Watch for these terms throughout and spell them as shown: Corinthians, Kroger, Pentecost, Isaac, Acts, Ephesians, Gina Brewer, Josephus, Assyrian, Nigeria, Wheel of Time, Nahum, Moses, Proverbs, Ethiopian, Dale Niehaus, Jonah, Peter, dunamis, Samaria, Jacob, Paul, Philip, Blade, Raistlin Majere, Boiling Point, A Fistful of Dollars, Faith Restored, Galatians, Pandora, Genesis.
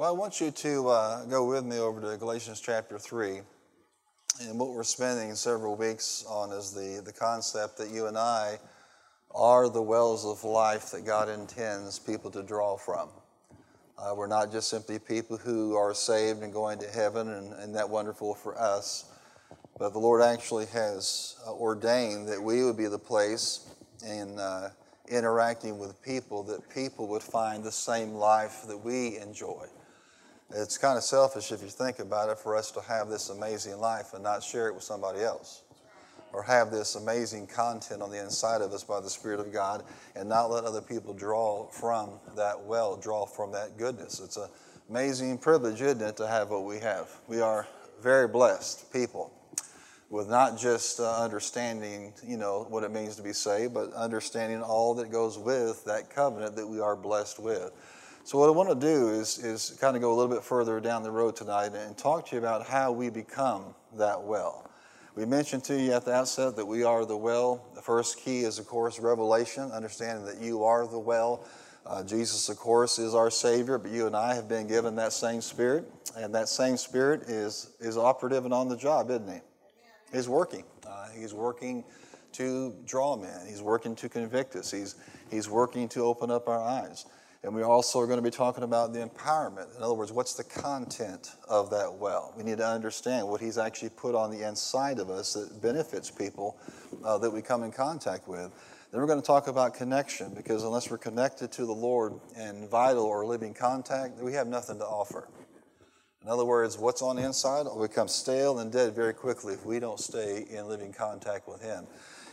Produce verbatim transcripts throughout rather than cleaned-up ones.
Well, I want you to uh, go with me over to Galatians chapter three. And what we're spending several weeks on is the, the concept that you and I are the wells of life that God intends people to draw from. Uh, we're not just simply people who are saved and going to heaven, and, and that wonderful for us. But the Lord actually has uh, ordained that we would be the place in uh, interacting with people, that people would find the same life that we enjoy. It's kind of selfish, if you think about it, for us to have this amazing life and not share it with somebody else, or have this amazing content on the inside of us by the Spirit of God and not let other people draw from that well, draw from that goodness. It's an amazing privilege, isn't it, to have what we have. We are very blessed people with not just uh, understanding, you know, what it means to be saved, but understanding all that goes with that covenant that we are blessed with. So what I want to do is, is kind of go a little bit further down the road tonight and talk to you about how we become that well. We mentioned to you at the outset that we are the well. The first key is, of course, revelation, understanding that you are the well. Uh, Jesus, of course, is our Savior, but you and I have been given that same Spirit, and that same Spirit is, is operative and on the job, isn't he? He's working. Uh, he's working to draw men. He's working to convict us. He's, he's working to open up our eyes. And we also are going to be talking about the empowerment. In other words, what's the content of that well? We need to understand what he's actually put on the inside of us that benefits people uh, that we come in contact with. Then we're going to talk about connection, because unless we're connected to the Lord in vital or living contact, we have nothing to offer. In other words, what's on the inside will become stale and dead very quickly if we don't stay in living contact with him.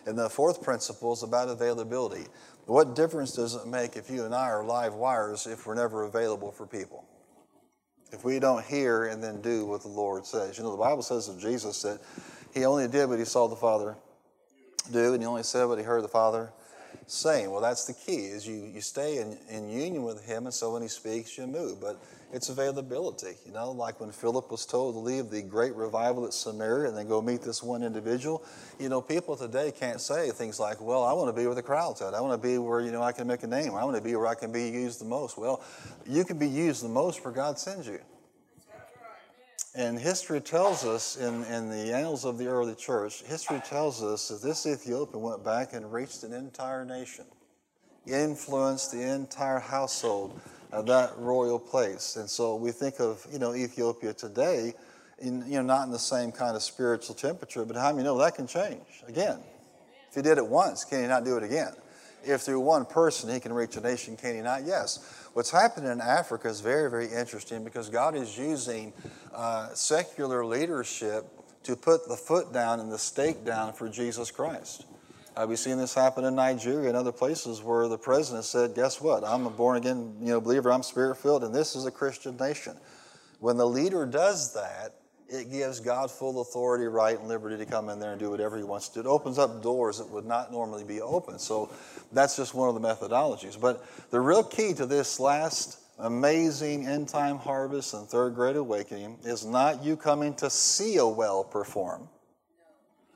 And the fourth principle is about availability. What difference does it make if you and I are live wires if we're never available for people? If we don't hear and then do what the Lord says. You know, the Bible says of Jesus that he only did what he saw the Father do, and he only said what he heard the Father saying. Well, that's the key, is you, you stay in, in union with him, and so when he speaks, you move. But it's availability, you know, like when Philip was told to leave the great revival at Samaria and then go meet this one individual. You know, people today can't say things like, well, I want to be where the crowd's at. I want to be where, you know, I can make a name. I want to be where I can be used the most. Well, you can be used the most where God sends you. And history tells us, in, in the annals of the early church, history tells us that this Ethiopian went back and reached an entire nation, influenced the entire household of that royal place. And so we think of, you know, Ethiopia today, in, you know, not in the same kind of spiritual temperature, but how many know that can change again? If he did it once, can he not do it again? If through one person he can reach a nation, can he not? Yes. What's happening in Africa is very, very interesting, because God is using uh, secular leadership to put the foot down and the stake down for Jesus Christ. Uh, we've seen this happen in Nigeria and other places where the president said, guess what? I'm a born-again, you know, believer. I'm spirit-filled, and this is a Christian nation. When the leader does that, it gives God full authority, right, and liberty to come in there and do whatever he wants to do. It opens up doors that would not normally be open. So that's just one of the methodologies. But the real key to this last amazing end-time harvest and third great awakening is not you coming to see a well perform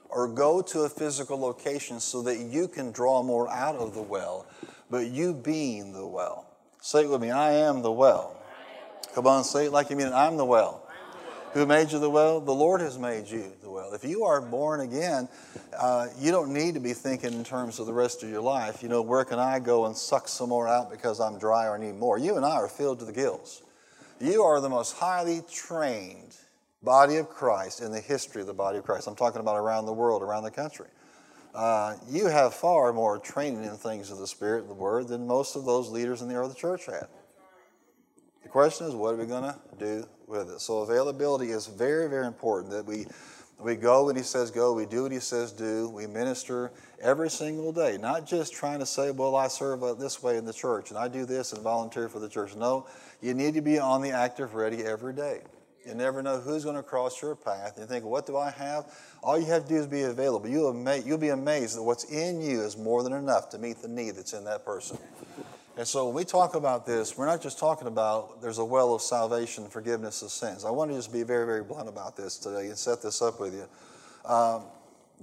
or go to a physical location so that you can draw more out of the well, but you being the well. Say it with me, I am the well. Come on, say it like you mean it. I'm the well. Who made you the well? The Lord has made you the well. If you are born again, uh, you don't need to be thinking in terms of the rest of your life. You know, where can I go and suck some more out because I'm dry or need more? You and I are filled to the gills. You are the most highly trained body of Christ in the history of the body of Christ. I'm talking about around the world, around the country. Uh, you have far more training in things of the Spirit and the Word than most of those leaders in the early church had. The question is, what are we going to do with it? So availability is very, very important, that we, we go when he says go, we do what he says do, we minister every single day, not just trying to say, well, I serve this way in the church, and I do this and volunteer for the church. No, you need to be on the active ready every day. You never know who's going to cross your path. You think, what do I have? All you have to do is be available. You'll, ama- you'll be amazed that what's in you is more than enough to meet the need that's in that person. And so when we talk about this, we're not just talking about there's a well of salvation, forgiveness of sins. I want to just be very, very blunt about this today and set this up with you. Um,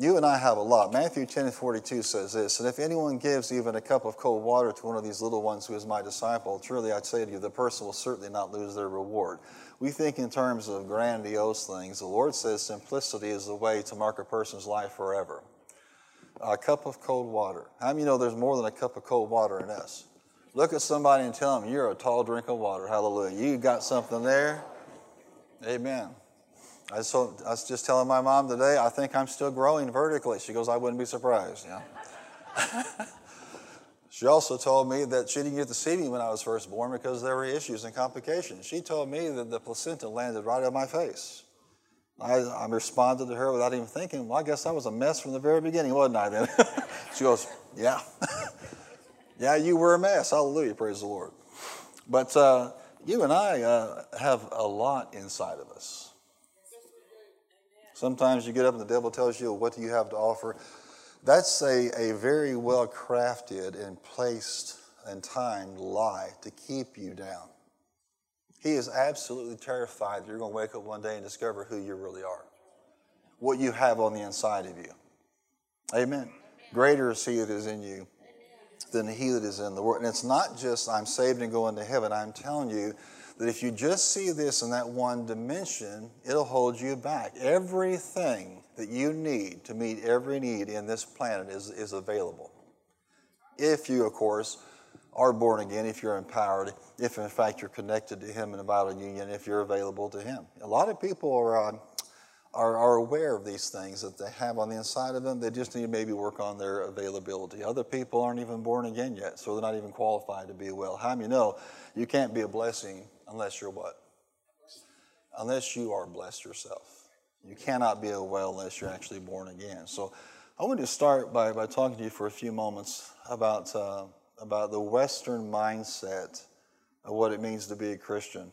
You and I have a lot. Matthew ten and forty-two says this, and if anyone gives even a cup of cold water to one of these little ones who is my disciple, truly I say to you, the person will certainly not lose their reward. We think in terms of grandiose things. The Lord says simplicity is the way to mark a person's life forever. A cup of cold water. How many of you know there's more than a cup of cold water in us? Look at somebody and tell them, you're a tall drink of water. Hallelujah. You got something there. Amen. I was just telling my mom today, I think I'm still growing vertically. She goes, I wouldn't be surprised. Yeah. She also told me that she didn't get to see me when I was first born because there were issues and complications. She told me that the placenta landed right on my face. I, I responded to her without even thinking, well, I guess I was a mess from the very beginning, wasn't I then? She goes, yeah. Yeah, you were a mess. Hallelujah, praise the Lord. But uh, you and I uh, have a lot inside of us. Sometimes you get up and the devil tells you, what do you have to offer? That's a, a very well-crafted and placed and timed lie to keep you down. He is absolutely terrified that you're going to wake up one day and discover who you really are, what you have on the inside of you. Amen. Amen. Greater is he that is in you than he that is in the world. And it's not just I'm saved and going to heaven. I'm telling you, that if you just see this in that one dimension, it'll hold you back. Everything that you need to meet every need in this planet is, is available. If you, of course, are born again, if you're empowered, if in fact you're connected to him in a vital union, if you're available to him. A lot of people are, uh, are, are aware of these things that they have on the inside of them. They just need to maybe work on their availability. Other people aren't even born again yet, so they're not even qualified to be well. How do you know you can't be a blessing unless you're what? Unless you are blessed yourself. You cannot be a well unless you're actually born again. So I want to start by, by talking to you for a few moments about, uh, about the Western mindset of what it means to be a Christian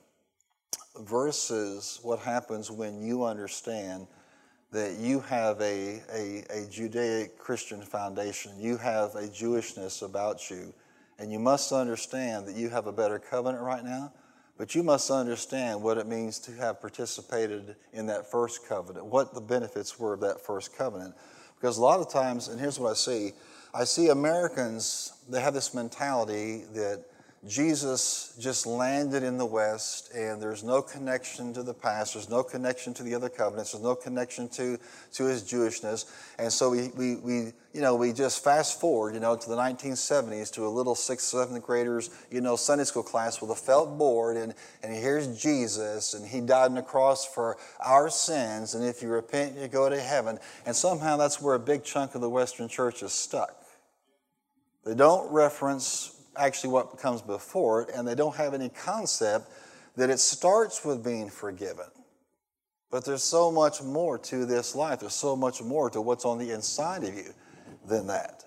versus what happens when you understand that you have a, a, a Judaic Christian foundation. You have a Jewishness about you. And you must understand that you have a better covenant right now. But you must understand what it means to have participated in that first covenant, what the benefits were of that first covenant. Because a lot of times, and here's what I see, I see Americans, they have this mentality that Jesus just landed in the West and there's no connection to the past, there's no connection to the other covenants, there's no connection to, to his Jewishness. And so we, we, we, you know, we just fast forward, you know, to the nineteen seventies to a little sixth, seventh graders, you know, Sunday school class with a felt board and, and here's Jesus and he died on the cross for our sins and if you repent, you go to heaven. And somehow that's where a big chunk of the Western church is stuck. They don't reference actually what comes before it, and they don't have any concept that it starts with being forgiven. But there's so much more to this life. There's so much more to what's on the inside of you than that.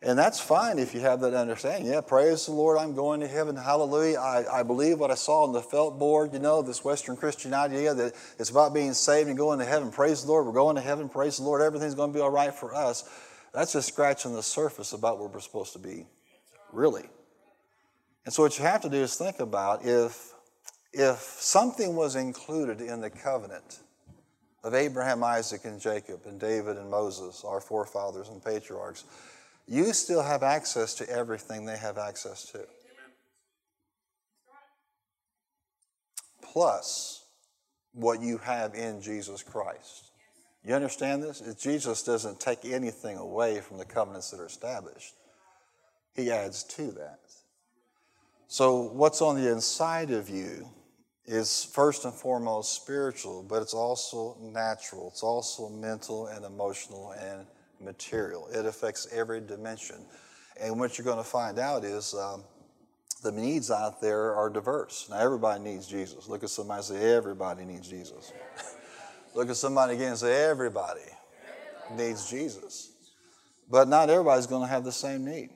And that's fine if you have that understanding. Yeah, praise the Lord, I'm going to heaven, hallelujah. I, I believe what I saw on the felt board, you know, this Western Christian idea that it's about being saved and going to heaven. Praise the Lord, we're going to heaven, praise the Lord, everything's going to be all right for us. That's just scratching the surface about where we're supposed to be. Really. And so what you have to do is think about if, if something was included in the covenant of Abraham, Isaac, and Jacob, and David, and Moses, our forefathers and patriarchs, you still have access to everything they have access to. Plus what you have in Jesus Christ. You understand this? Jesus doesn't take anything away from the covenants that are established. He adds to that. So what's on the inside of you is first and foremost spiritual, but it's also natural. It's also mental and emotional and material. It affects every dimension. And what you're going to find out is um, the needs out there are diverse. Now, everybody needs Jesus. Look at somebody and say, everybody needs Jesus. Look at somebody again and say, everybody, everybody needs Jesus. But not everybody's going to have the same need.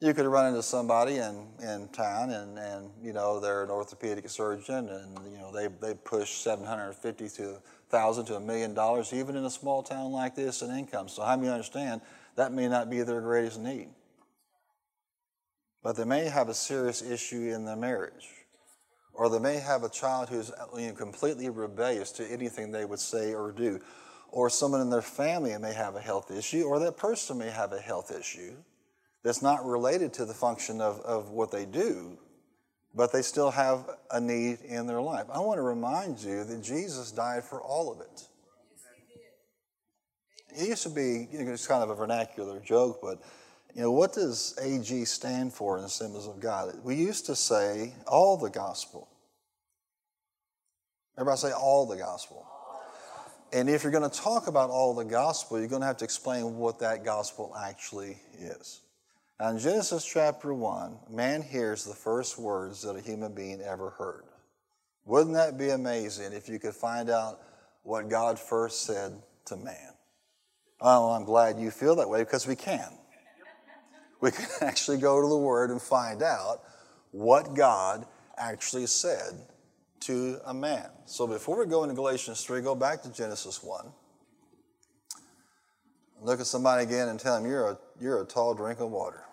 You could run into somebody in, in town and, and, you know, they're an orthopedic surgeon and, you know, they, they push seven hundred fifty thousand dollars to one thousand dollars to a million dollars, even in a small town like this in income. So how do you understand that may not be their greatest need? But they may have a serious issue in their marriage, or they may have a child who's you know, completely rebellious to anything they would say or do, or someone in their family may have a health issue, or that person may have a health issue that's not related to the function of, of what they do, but they still have a need in their life. I want to remind you that Jesus died for all of it. It used to be, you know, it's kind of a vernacular joke, but you know, what does A G stand for in the symbols of God? We used to say all the gospel. Everybody say all the gospel. And if you're going to talk about all the gospel, you're going to have to explain what that gospel actually is. Now, in Genesis chapter one, man hears the first words that a human being ever heard. Wouldn't that be amazing if you could find out what God first said to man? Oh, I'm glad you feel that way, because we can. We can actually go to the Word and find out what God actually said to a man. So before we go into Galatians three, go back to Genesis one. Look at somebody again and tell them, you're a, you're a tall drink of water.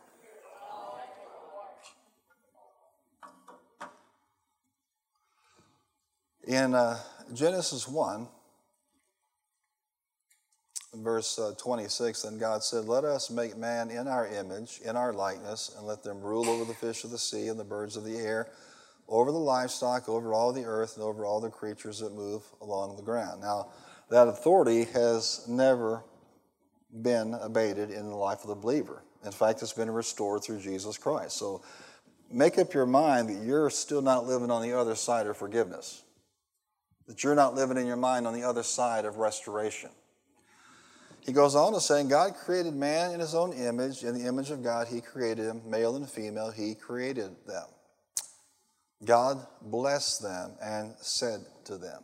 In uh, Genesis one, verse uh, twenty-six, and God said, let us make man in our image, in our likeness, and let them rule over the fish of the sea and the birds of the air, over the livestock, over all the earth, and over all the creatures that move along the ground. Now, that authority has never been abated in the life of the believer. In fact, it's been restored through Jesus Christ. So make up your mind that you're still not living on the other side of forgiveness, that you're not living in your mind on the other side of restoration. He goes on to say, God created man in his own image. In the image of God, he created him. Male and female, he created them. God blessed them and said to them.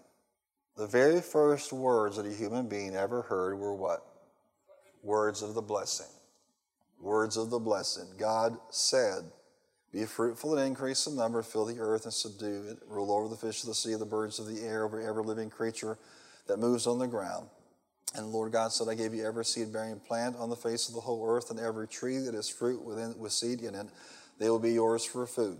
The very first words that a human being ever heard were what? Words of the blessing. Words of the blessing. God said, be fruitful and increase in number, fill the earth and subdue it, rule over the fish of the sea, the birds of the air, over every living creature that moves on the ground. And the Lord God said, I gave you every seed-bearing plant on the face of the whole earth, and every tree that is fruit within, with seed in it, they will be yours for food.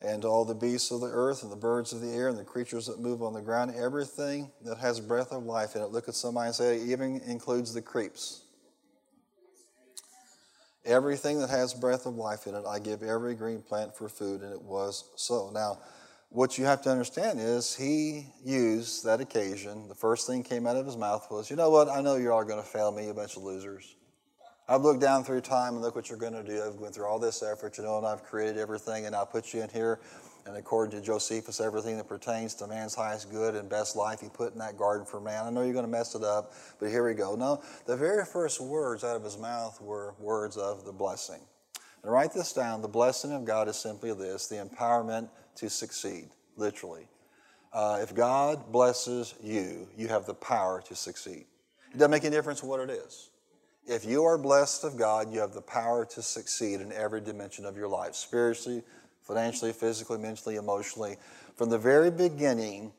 And all the beasts of the earth, and the birds of the air, and the creatures that move on the ground, everything that has breath of life in it. Look at somebody and say, it even includes the creeps. Everything that has breath of life in it, I give every green plant for food, and it was so. Now, what you have to understand is he used that occasion. The first thing came out of his mouth was, you know what, I know you're all going to fail me, you bunch of losers. I've looked down through time and look what you're going to do. I've gone through all this effort, you know, and I've created everything, and I'll put you in here. And according to Josephus, everything that pertains to man's highest good and best life, he put in that garden for man. I know you're going to mess it up, but here we go. No, the very first words out of his mouth were words of the blessing. And write this down. The blessing of God is simply this, the empowerment to succeed, literally. Uh, if God blesses you, you have the power to succeed. It doesn't make any difference what it is. If you are blessed of God, you have the power to succeed in every dimension of your life, spiritually, financially, physically, mentally, emotionally. From the very beginning,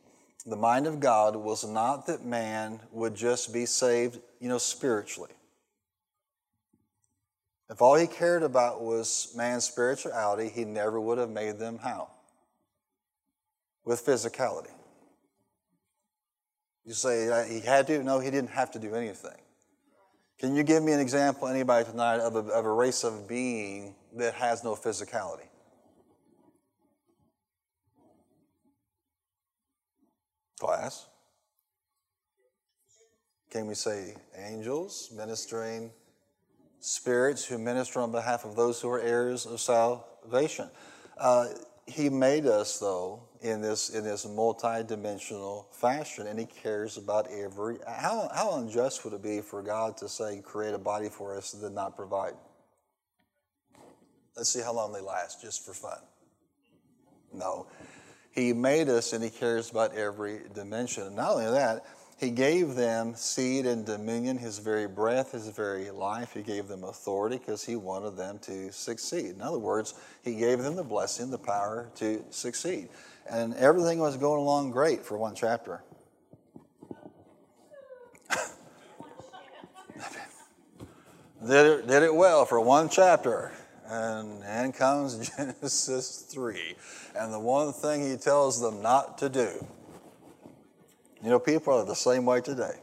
the mind of God was not that man would just be saved, you know, spiritually. If all he cared about was man's spirituality, he never would have made them how? With physicality. You say he had to? No, he didn't have to do anything. Can you give me an example, anybody tonight, of a, of a race of being that has no physicality? Class? Can we say angels, ministering spirits who minister on behalf of those who are heirs of salvation? Uh, he made us, though, in this in this multi-dimensional fashion, and he cares about every... How, how unjust would it be for God to say, create a body for us and then not provide? Let's see how long they last, just for fun. No. He made us, and he cares about every dimension. And not only that, he gave them seed and dominion, his very breath, his very life. He gave them authority because he wanted them to succeed. In other words, he gave them the blessing, the power to succeed. And everything was going along great for one chapter. did, it, did it well for one chapter. And then comes Genesis three. And the one thing he tells them not to do. You know, people are the same way today.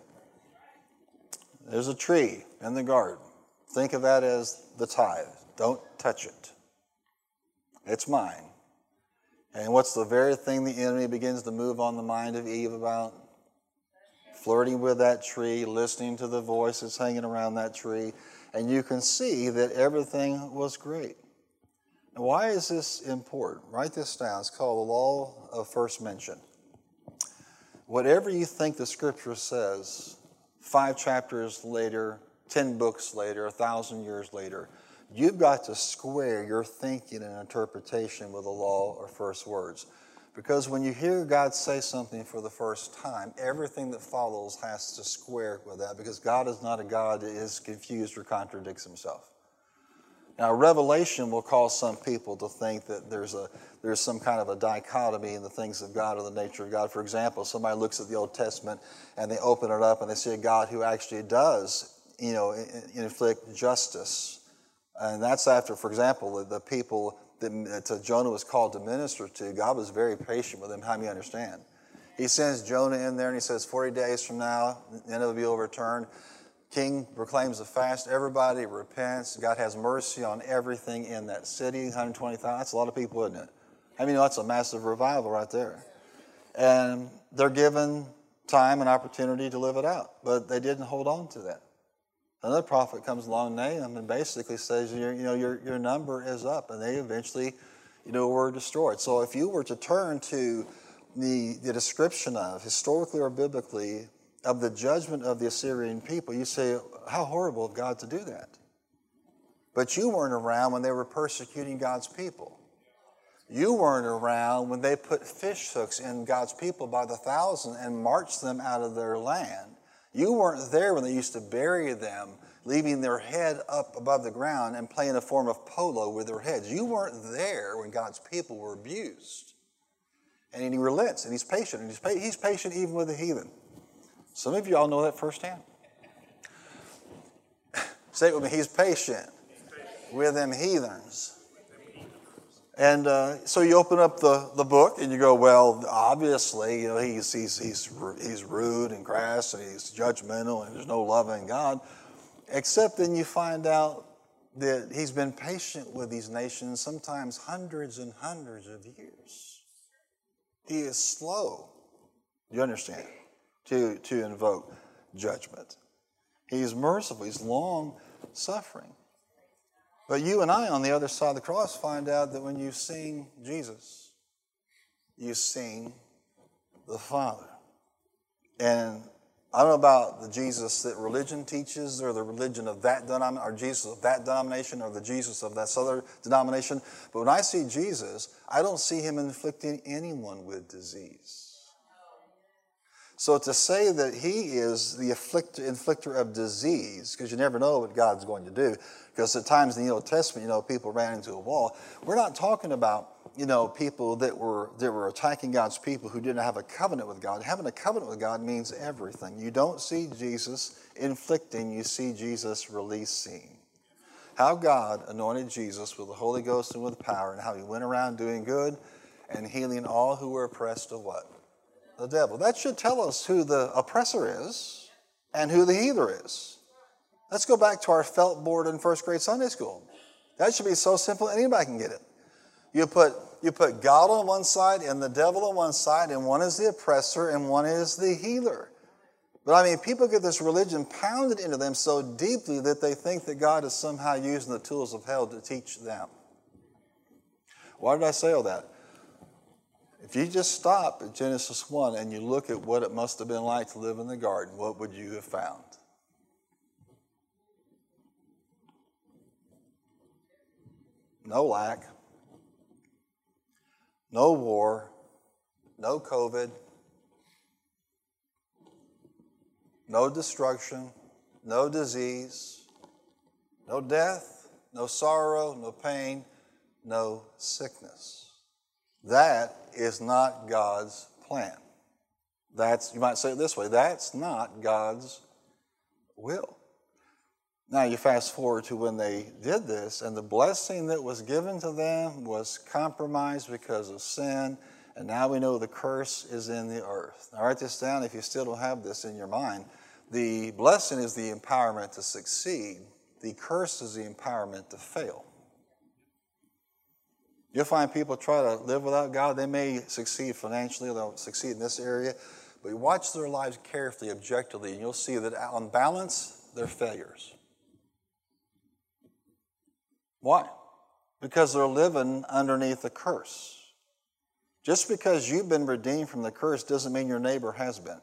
There's a tree in the garden. Think of that as the tithe. Don't touch it. It's mine. And what's the very thing the enemy begins to move on the mind of Eve about? Flirting with that tree, listening to the voices hanging around that tree. And you can see that everything was great. And why is this important? Write this down. It's called the law of first mention. Whatever you think the scripture says, five chapters later, ten books later, a thousand years later, you've got to square your thinking and interpretation with the law or first words. Because when you hear God say something for the first time, everything that follows has to square with that, because God is not a God that is confused or contradicts himself. Now, revelation will cause some people to think that there's a there's some kind of a dichotomy in the things of God or the nature of God. For example, somebody looks at the Old Testament and they open it up and they see a God who actually does, you know, inflict justice. And that's after, for example, the, the people that Jonah was called to minister to, God was very patient with him. How do you understand? He sends Jonah in there and he says, forty days from now, the end of it will be overturned. King proclaims a fast. Everybody repents. God has mercy on everything in that city. one hundred twenty thousand. That's a lot of people, isn't it? I mean, that's a massive revival right there. And they're given time and opportunity to live it out, but they didn't hold on to that. Another prophet comes along, Nahum, and basically says, you know, your, your number is up, and they eventually, you know, were destroyed. So if you were to turn to the, the description of, historically or biblically, of the judgment of the Assyrian people, you say, how horrible of God to do that. But you weren't around when they were persecuting God's people. You weren't around when they put fish hooks in God's people by the thousand and marched them out of their land. You weren't there when they used to bury them, leaving their head up above the ground and playing a form of polo with their heads. You weren't there when God's people were abused. And he relents, and he's patient, and he's, pa- he's patient even with the heathen. Some of you all know that firsthand. Say it with me, he's patient, he's patient. with them heathens. And uh, so you open up the, the book and you go, well, obviously, you know, he's he's he's he's rude and crass and he's judgmental and there's no love in God. Except then you find out that he's been patient with these nations, sometimes hundreds and hundreds of years. He is slow, you understand, to to invoke judgment. He's merciful. He's long-suffering. But you and I on the other side of the cross find out that when you sing Jesus, you sing the Father. And I don't know about the Jesus that religion teaches or the religion of that denomination or Jesus of that denomination or the Jesus of that other denomination. But when I see Jesus, I don't see him inflicting anyone with disease. So to say that he is the inflictor of disease, because you never know what God's going to do, because at times in the Old Testament, you know, people ran into a wall. We're not talking about, you know, people that were that were attacking God's people who didn't have a covenant with God. Having a covenant with God means everything. You don't see Jesus inflicting, you see Jesus releasing. How God anointed Jesus with the Holy Ghost and with power, and how he went around doing good and healing all who were oppressed of what? The devil. That should tell us who the oppressor is and who the heathen is. Let's go back to our felt board in first grade Sunday school. That should be so simple anybody can get it. You put you put God on one side and the devil on one side, and one is the oppressor and one is the healer. But I mean, people get this religion pounded into them so deeply that they think that God is somehow using the tools of hell to teach them. Why did I say all that? If you just stop at Genesis one and you look at what it must have been like to live in the garden, what would you have found? No lack, no war, no COVID, no destruction, no disease, no death, no sorrow, no pain, no sickness. That is not God's plan. That's, you might say it this way, that's not God's will. Now you fast forward to when they did this, and the blessing that was given to them was compromised because of sin, and now we know the curse is in the earth. Now write this down if you still don't have this in your mind. The blessing is the empowerment to succeed. The curse is the empowerment to fail. You'll find people try to live without God. They may succeed financially, they'll succeed in this area, but you watch their lives carefully, objectively, and you'll see that on balance, they're failures. Why? Because they're living underneath the curse. Just because you've been redeemed from the curse doesn't mean your neighbor has been.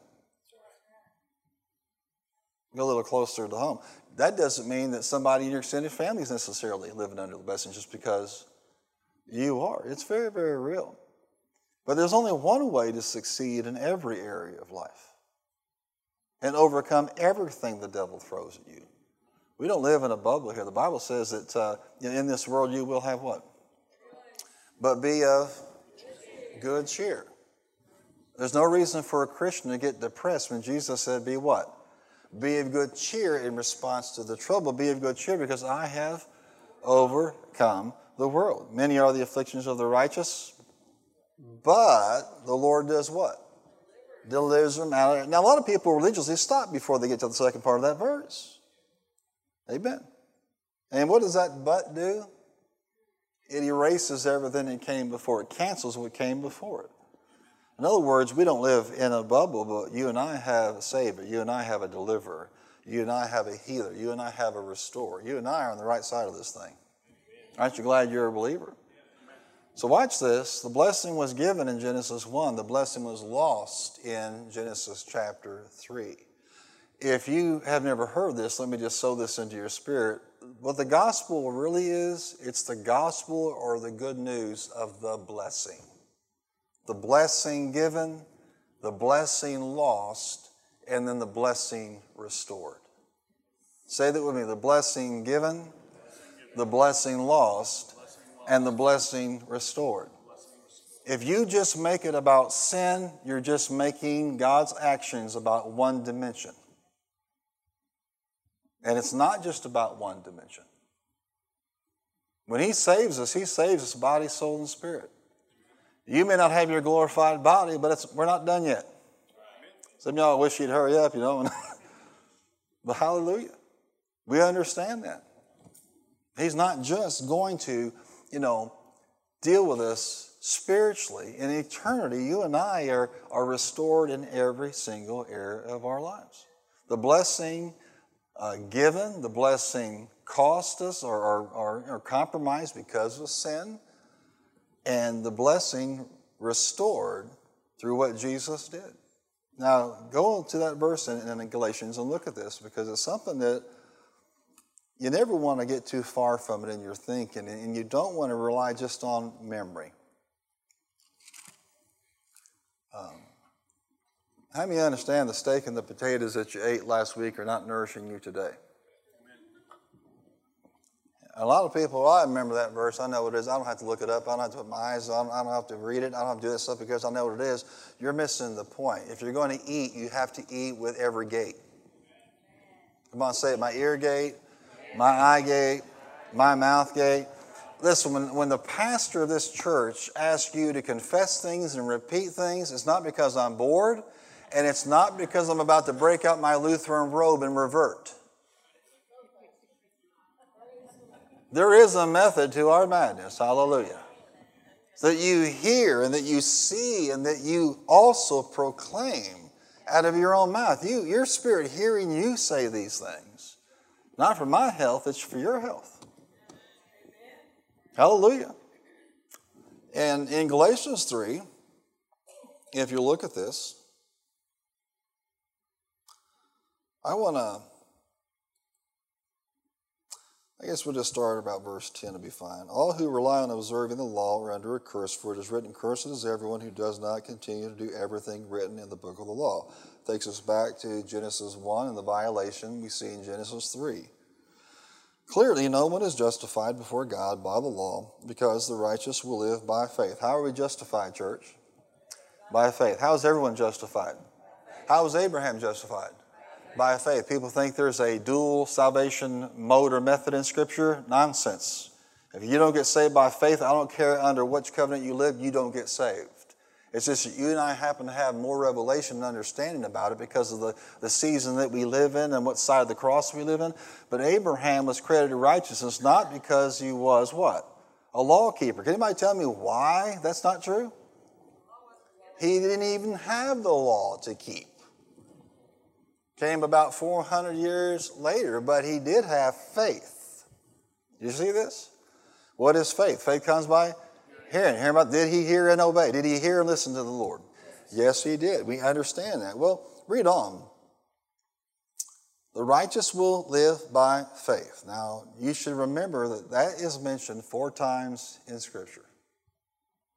Go a little closer to home. That doesn't mean that somebody in your extended family is necessarily living under the blessing just because you are. It's very, very real. But there's only one way to succeed in every area of life and overcome everything the devil throws at you. We don't live in a bubble here. The Bible says that uh, in this world you will have what? But be of good cheer. There's no reason for a Christian to get depressed when Jesus said, be what? Be of good cheer in response to the trouble. Be of good cheer because I have overcome the world. Many are the afflictions of the righteous, but the Lord does what? Delivers them out of it. Now, a lot of people religiously stop before they get to the second part of that verse. Amen. And what does that but do? It erases everything that came before. It cancels what came before it. In other words, we don't live in a bubble, but you and I have a Savior. You and I have a deliverer. You and I have a healer. You and I have a restorer. You and I are on the right side of this thing. Aren't you glad you're a believer? So watch this. The blessing was given in Genesis one. The blessing was lost in Genesis chapter three. If you have never heard this, let me just sow this into your spirit. What the gospel really is, it's the gospel or the good news of the blessing. The blessing given, the blessing lost, and then the blessing restored. Say that with me. The blessing given, the blessing lost, and the blessing restored. If you just make it about sin, you're just making God's actions about one dimension. And it's not just about one dimension. When He saves us, He saves us body, soul, and spirit. You may not have your glorified body, but it's, we're not done yet. Some of y'all wish you'd hurry up, you know. But hallelujah. We understand that. He's not just going to, you know, deal with us spiritually. In eternity, you and I are, are restored in every single area of our lives. The blessing uh, given, the blessing cost us or, or, or, or compromised because of sin. And the blessing restored through what Jesus did. Now, go to that verse in, in Galatians and look at this, because it's something that you never want to get too far from it in your thinking, and you don't want to rely just on memory. Um, how many understand the steak and the potatoes that you ate last week are not nourishing you today? A lot of people, well, I remember that verse. I know what it is. I don't have to look it up. I don't have to put my eyes on. I don't have to read it. I don't have to do that stuff because I know what it is. You're missing the point. If you're going to eat, you have to eat with every gate. Come on, say it. My ear gate, my eye gate, my mouth gate. Listen, when, when the pastor of this church asks you to confess things and repeat things, it's not because I'm bored, and it's not because I'm about to break out my Lutheran robe and revert. There is a method to our madness, hallelujah, that you hear and that you see and that you also proclaim out of your own mouth. You, your spirit hearing you say these things. Not for my health, it's for your health. Hallelujah. And in Galatians three, if you look at this, I want to I guess we'll just start about verse ten to be fine. All who rely on observing the law are under a curse, for it is written, cursed is everyone who does not continue to do everything written in the book of the law. Takes us back to Genesis one and the violation we see in Genesis three. Clearly, no one is justified before God by the law, because the righteous will live by faith. How are we justified, church? By faith. How is everyone justified? How is Abraham justified? By faith. People think there's a dual salvation mode or method in Scripture. Nonsense. If you don't get saved by faith, I don't care under which covenant you live, you don't get saved. It's just that you and I happen to have more revelation and understanding about it because of the, the season that we live in and what side of the cross we live in. But Abraham was credited righteousness not because he was what? A law keeper. Can anybody tell me why that's not true? He didn't even have the law to keep. Came about four hundred years later, but he did have faith. You see this? What is faith? Faith comes by hearing. Hearing about, did he hear and obey? Did he hear and listen to the Lord? Yes, he did. We understand that. Well, read on. The righteous will live by faith. Now, you should remember that that is mentioned four times in Scripture.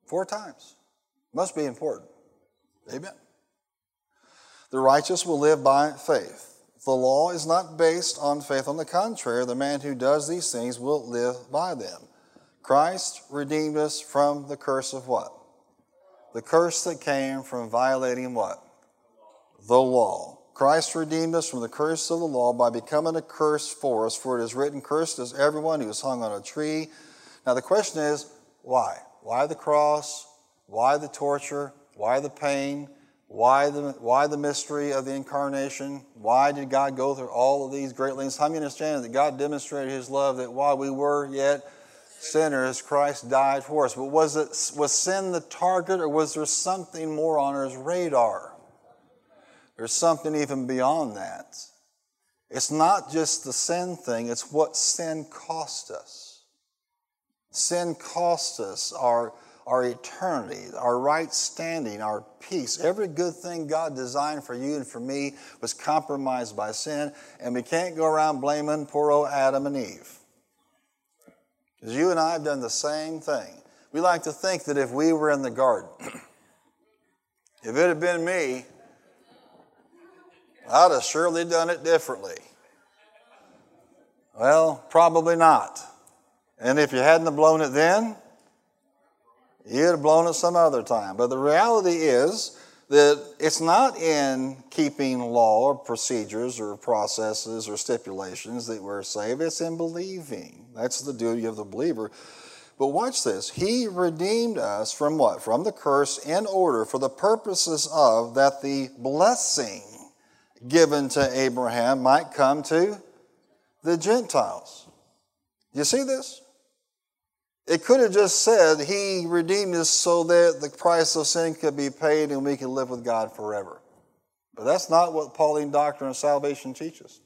Four times. Must be important. Amen. The righteous will live by faith. The law is not based on faith. On the contrary, the man who does these things will live by them. Christ redeemed us from the curse of what? The curse that came from violating what? The law. Christ redeemed us from the curse of the law by becoming a curse for us, for it is written, cursed is everyone who is hung on a tree. Now the question is, why? Why the cross? Why the torture? Why the pain? Why the, why the mystery of the incarnation? Why did God go through all of these great lengths? How many understand that God demonstrated his love, that while we were yet sinners, Christ died for us? But was it was sin the target, or was there something more on his radar? There's something even beyond that. It's not just the sin thing, it's what sin cost us. Sin cost us our, our eternity, our right standing, our peace. Every good thing God designed for you and for me was compromised by sin, and we can't go around blaming poor old Adam and Eve. Because you and I have done the same thing. We like to think that if we were in the garden, if it had been me, I'd have surely done it differently. Well, probably not. And if you hadn't have blown it then, you'd have blown it some other time. But the reality is that it's not in keeping law or procedures or processes or stipulations that we're saved. It's in believing. That's the duty of the believer. But watch this. He redeemed us from what? From the curse, in order for the purposes of that the blessing given to Abraham might come to the Gentiles. You see this? It could have just said he redeemed us so that the price of sin could be paid and we could live with God forever. But that's not what Pauline doctrine of salvation teaches.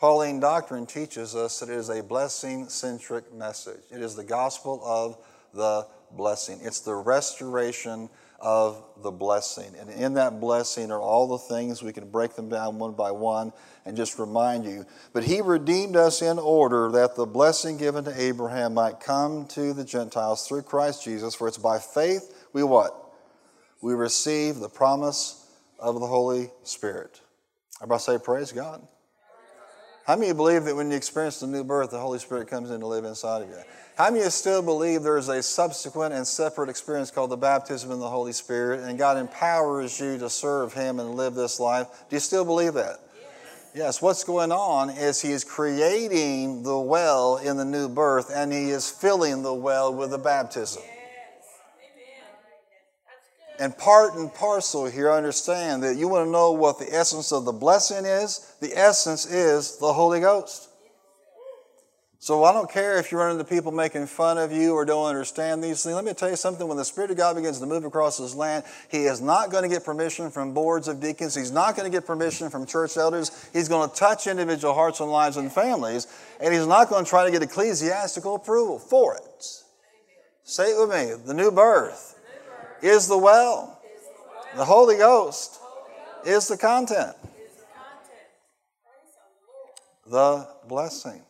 Pauline doctrine teaches us that it is a blessing-centric message. It is the gospel of the blessing. It's the restoration of the blessing. And in that blessing are all the things, we can break them down one by one and just remind you. But he redeemed us in order that the blessing given to Abraham might come to the Gentiles through Christ Jesus, for it's by faith we what? We receive the promise of the Holy Spirit. Everybody say praise God. How many of you believe that when you experience the new birth, the Holy Spirit comes in to live inside of you? How many of you still believe there is a subsequent and separate experience called the baptism in the Holy Spirit, and God empowers you to serve him and live this life? Do you still believe that? Yes. Yes. What's going on is he is creating the well in the new birth, and he is filling the well with the baptism. Yes. And part and parcel here, understand that you want to know what the essence of the blessing is. The essence is the Holy Ghost. So I don't care if you run into people making fun of you or don't understand these things. Let me tell you something. When the Spirit of God begins to move across this land, he is not going to get permission from boards of deacons. He's not going to get permission from church elders. He's going to touch individual hearts and lives and families, and he's not going to try to get ecclesiastical approval for it. Say it with me. The new birth is the well. The Holy Ghost is the content. The blessing.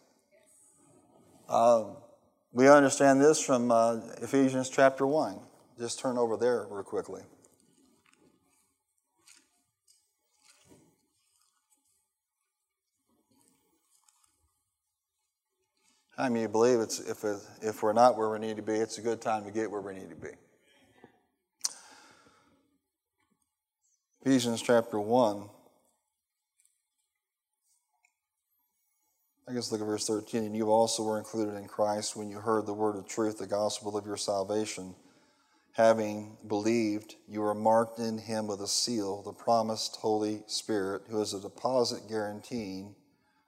Uh, we understand this from uh, Ephesians chapter one. Just turn over there real quickly. How many of you believe it's if, it, if we're not where we need to be, it's a good time to get where we need to be? Ephesians chapter one. I guess look at verse thirteen. And you also were included in Christ when you heard the word of truth, the gospel of your salvation, having believed, you are marked in him with a seal, the promised Holy Spirit, who is a deposit guaranteeing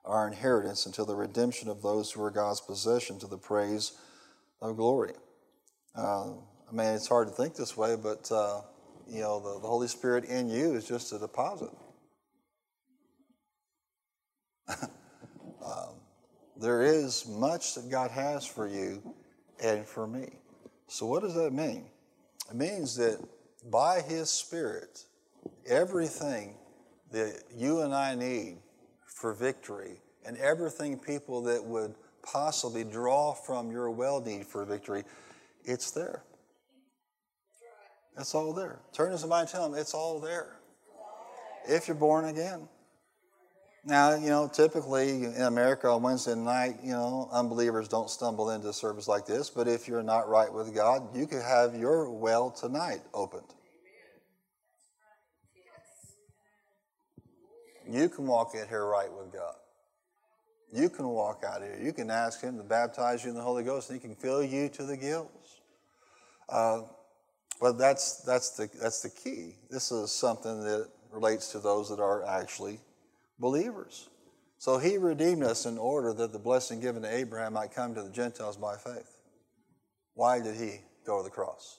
our inheritance until the redemption of those who are God's possession to the praise of glory. Uh, I mean, it's hard to think this way, but, uh, you know, the, the Holy Spirit in you is just a deposit. um, there is much that God has for you and for me. So what does that mean? It means that by His Spirit, everything that you and I need for victory and everything people that would possibly draw from your well need for victory, it's there. It's all there. Turn to somebody and tell them, it's all there. If you're born again. Now, you know, typically in America on Wednesday night, you know, unbelievers don't stumble into a service like this. But if you're not right with God, you could have your well tonight opened. You can walk in here right with God. You can walk out here. You can ask Him to baptize you in the Holy Ghost, and He can fill you to the gills. Uh, but that's that's the that's the key. This is something that relates to those that are actually believers. So He redeemed us in order that the blessing given to Abraham might come to the Gentiles by faith. Why did He go to the cross?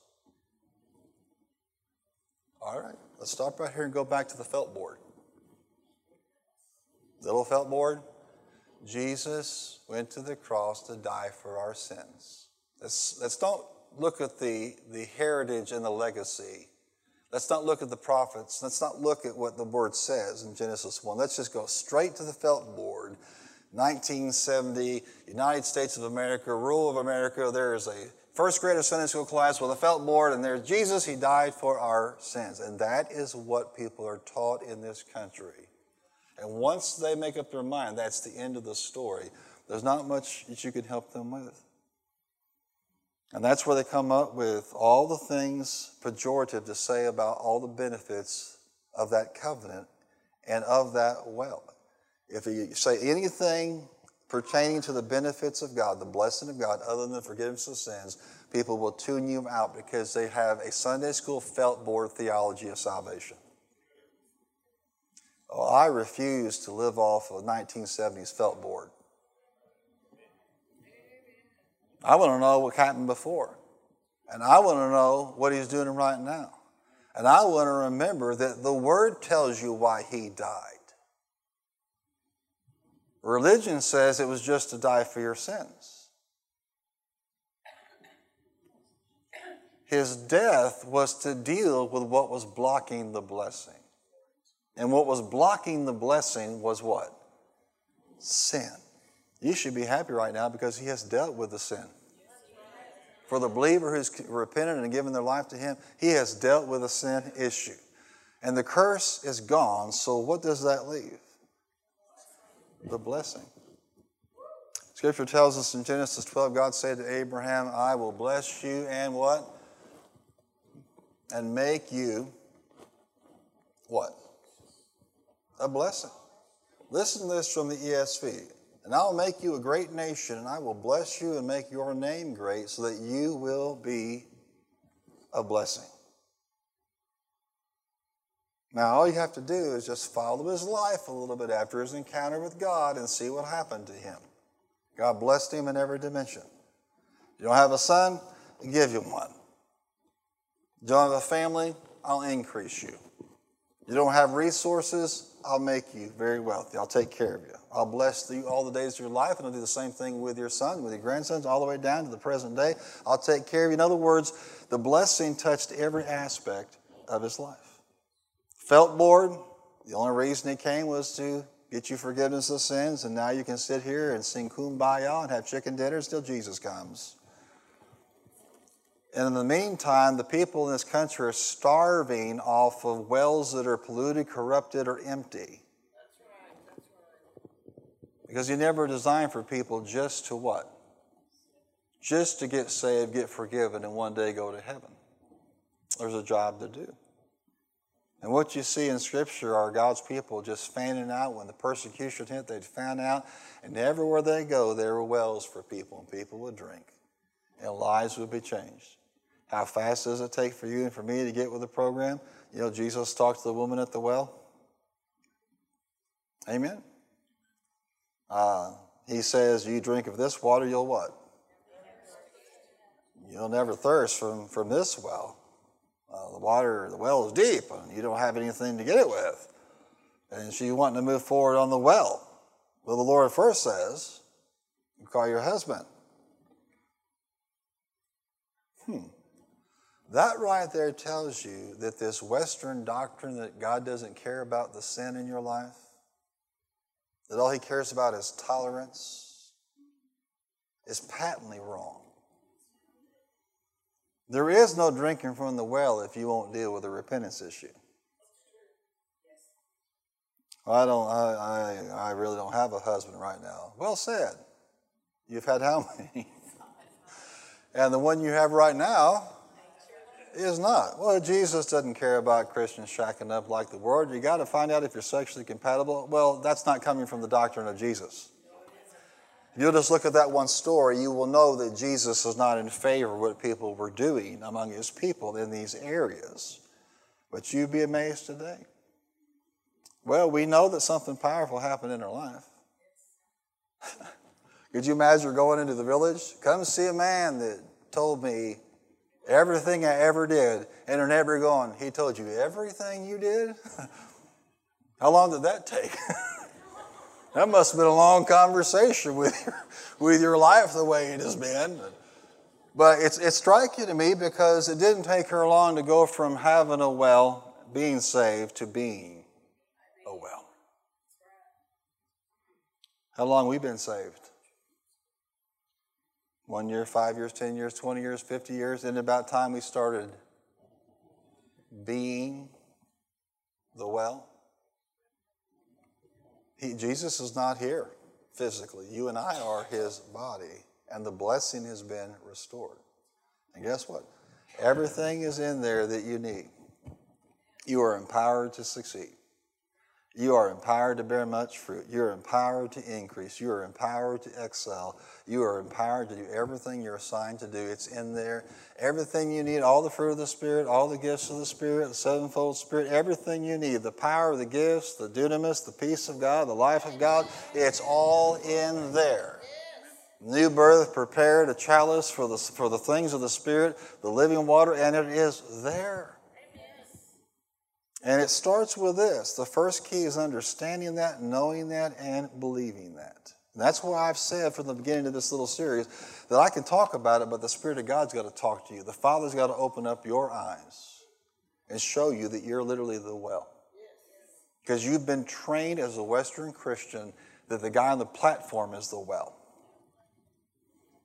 All right, let's stop right here and go back to the felt board. Little felt board. Jesus went to the cross to die for our sins. Let's, let's don't look at the, the heritage and the legacy. Let's not look at the prophets. Let's not look at what the Word says in Genesis one. Let's just go straight to the felt board. nineteen seventy, United States of America, rule of America. There is a first grader Sunday school class with a felt board, and there's Jesus. He died for our sins. And that is what people are taught in this country. And once they make up their mind, that's the end of the story. There's not much that you can help them with. And that's where they come up with all the things pejorative to say about all the benefits of that covenant and of that well. If you say anything pertaining to the benefits of God, the blessing of God, other than the forgiveness of sins, people will tune you out because they have a Sunday school felt board theology of salvation. Oh, I refuse to live off of nineteen seventies felt board. I want to know what happened before. And I want to know what He's doing right now. And I want to remember that the Word tells you why He died. Religion says it was just to die for your sins. His death was to deal with what was blocking the blessing. And what was blocking the blessing was what? Sin. You should be happy right now because He has dealt with the sin. For the believer who's repented and given their life to Him, He has dealt with a sin issue. And the curse is gone, so what does that leave? The blessing. Scripture tells us in Genesis twelve, God said to Abraham, I will bless you and what? And make you what? A blessing. Listen to this from the E S V. And I'll make you a great nation, and I will bless you and make your name great so that you will be a blessing. Now, all you have to do is just follow His life a little bit after His encounter with God and see what happened to him. God blessed him in every dimension. You don't have a son? I'll give you one. You don't have a family? I'll increase you. You don't have resources? I'll make you very wealthy. I'll take care of you. I'll bless you all the days of your life, and I'll do the same thing with your sons, with your grandsons, all the way down to the present day. I'll take care of you. In other words, the blessing touched every aspect of his life. Felt bored. The only reason he came was to get you forgiveness of sins, and now you can sit here and sing Kumbaya and have chicken dinners till Jesus comes. And in the meantime, the people in this country are starving off of wells that are polluted, corrupted, or empty. That's right. That's right. Because He never designed for people just to what? Just to get saved, get forgiven, and one day go to heaven. There's a job to do. And what you see in Scripture are God's people just fanning out when the persecution hit, they'd fan out. And everywhere they go, there were wells for people, and people would drink, and lives would be changed. How fast does it take for you and for me to get with the program? You know, Jesus talked to the woman at the well. Amen. Uh, he says, you drink of this water, you'll what? You'll never thirst from, from this well. Uh, the water, the well is deep, and you don't have anything to get it with. And she wanting to move forward on the well. Well, the Lord first says, you call your husband. Hmm. That right there tells you that this Western doctrine that God doesn't care about the sin in your life, that all he cares about is tolerance, is patently wrong. There is no drinking from the well if you won't deal with the repentance issue. Well, I don't. I, I I really don't have a husband right now. Well said. You've had how many? And the one you have right now is not. Well, Jesus doesn't care about Christians shacking up like the world. You got to find out if you're sexually compatible. Well, that's not coming from the doctrine of Jesus. You'll just look at that one story, you will know that Jesus is not in favor of what people were doing among his people in these areas. But you'd be amazed today. Well, we know that something powerful happened in our life. Could you imagine going into the village? Come see a man that told me everything I ever did. And her neighbor going, he told you everything you did? How long did that take? That must have been a long conversation with your, with your life the way it has been. But it's, it's striking to me because it didn't take her long to go from having a well, being saved, to being a well. How long have we been saved? One year, five years, ten years, twenty years, fifty years. And about time we started being the well. He, Jesus is not here physically. You and I are his body, and the blessing has been restored. And guess what? Everything is in there that you need. You are empowered to succeed. You are empowered to bear much fruit. You are empowered to increase. You are empowered to excel. You are empowered to do everything you're assigned to do. It's in there. Everything you need, all the fruit of the Spirit, all the gifts of the Spirit, the sevenfold Spirit, everything you need, the power, the gifts, the dunamis, the peace of God, the life of God, it's all in there. New birth prepared, a chalice for the, for the things of the Spirit, the living water, and it is there. And it starts with this. The first key is understanding that, knowing that, and believing that. And that's why I've said from the beginning of this little series that I can talk about it, but the Spirit of God's got to talk to you. The Father's got to open up your eyes and show you that you're literally the well. Because you've been trained as a Western Christian that the guy on the platform is the well.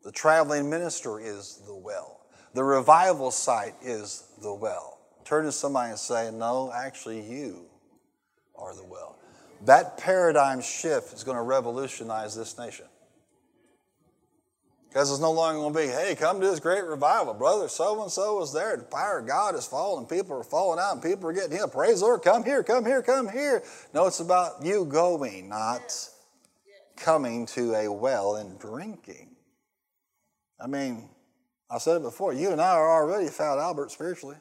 The traveling minister is the well. The revival site is the well. Turn to somebody and say, no, actually you are the well. That paradigm shift is going to revolutionize this nation. Because it's no longer going to be, hey, come to this great revival. Brother so-and-so was there. The power of God is falling. People are falling out. And people are getting healed. Praise the Lord. Come here, come here, come here. No, it's about you going, not coming to a well and drinking. I mean, I said it before. You and I are already found Albert spiritually.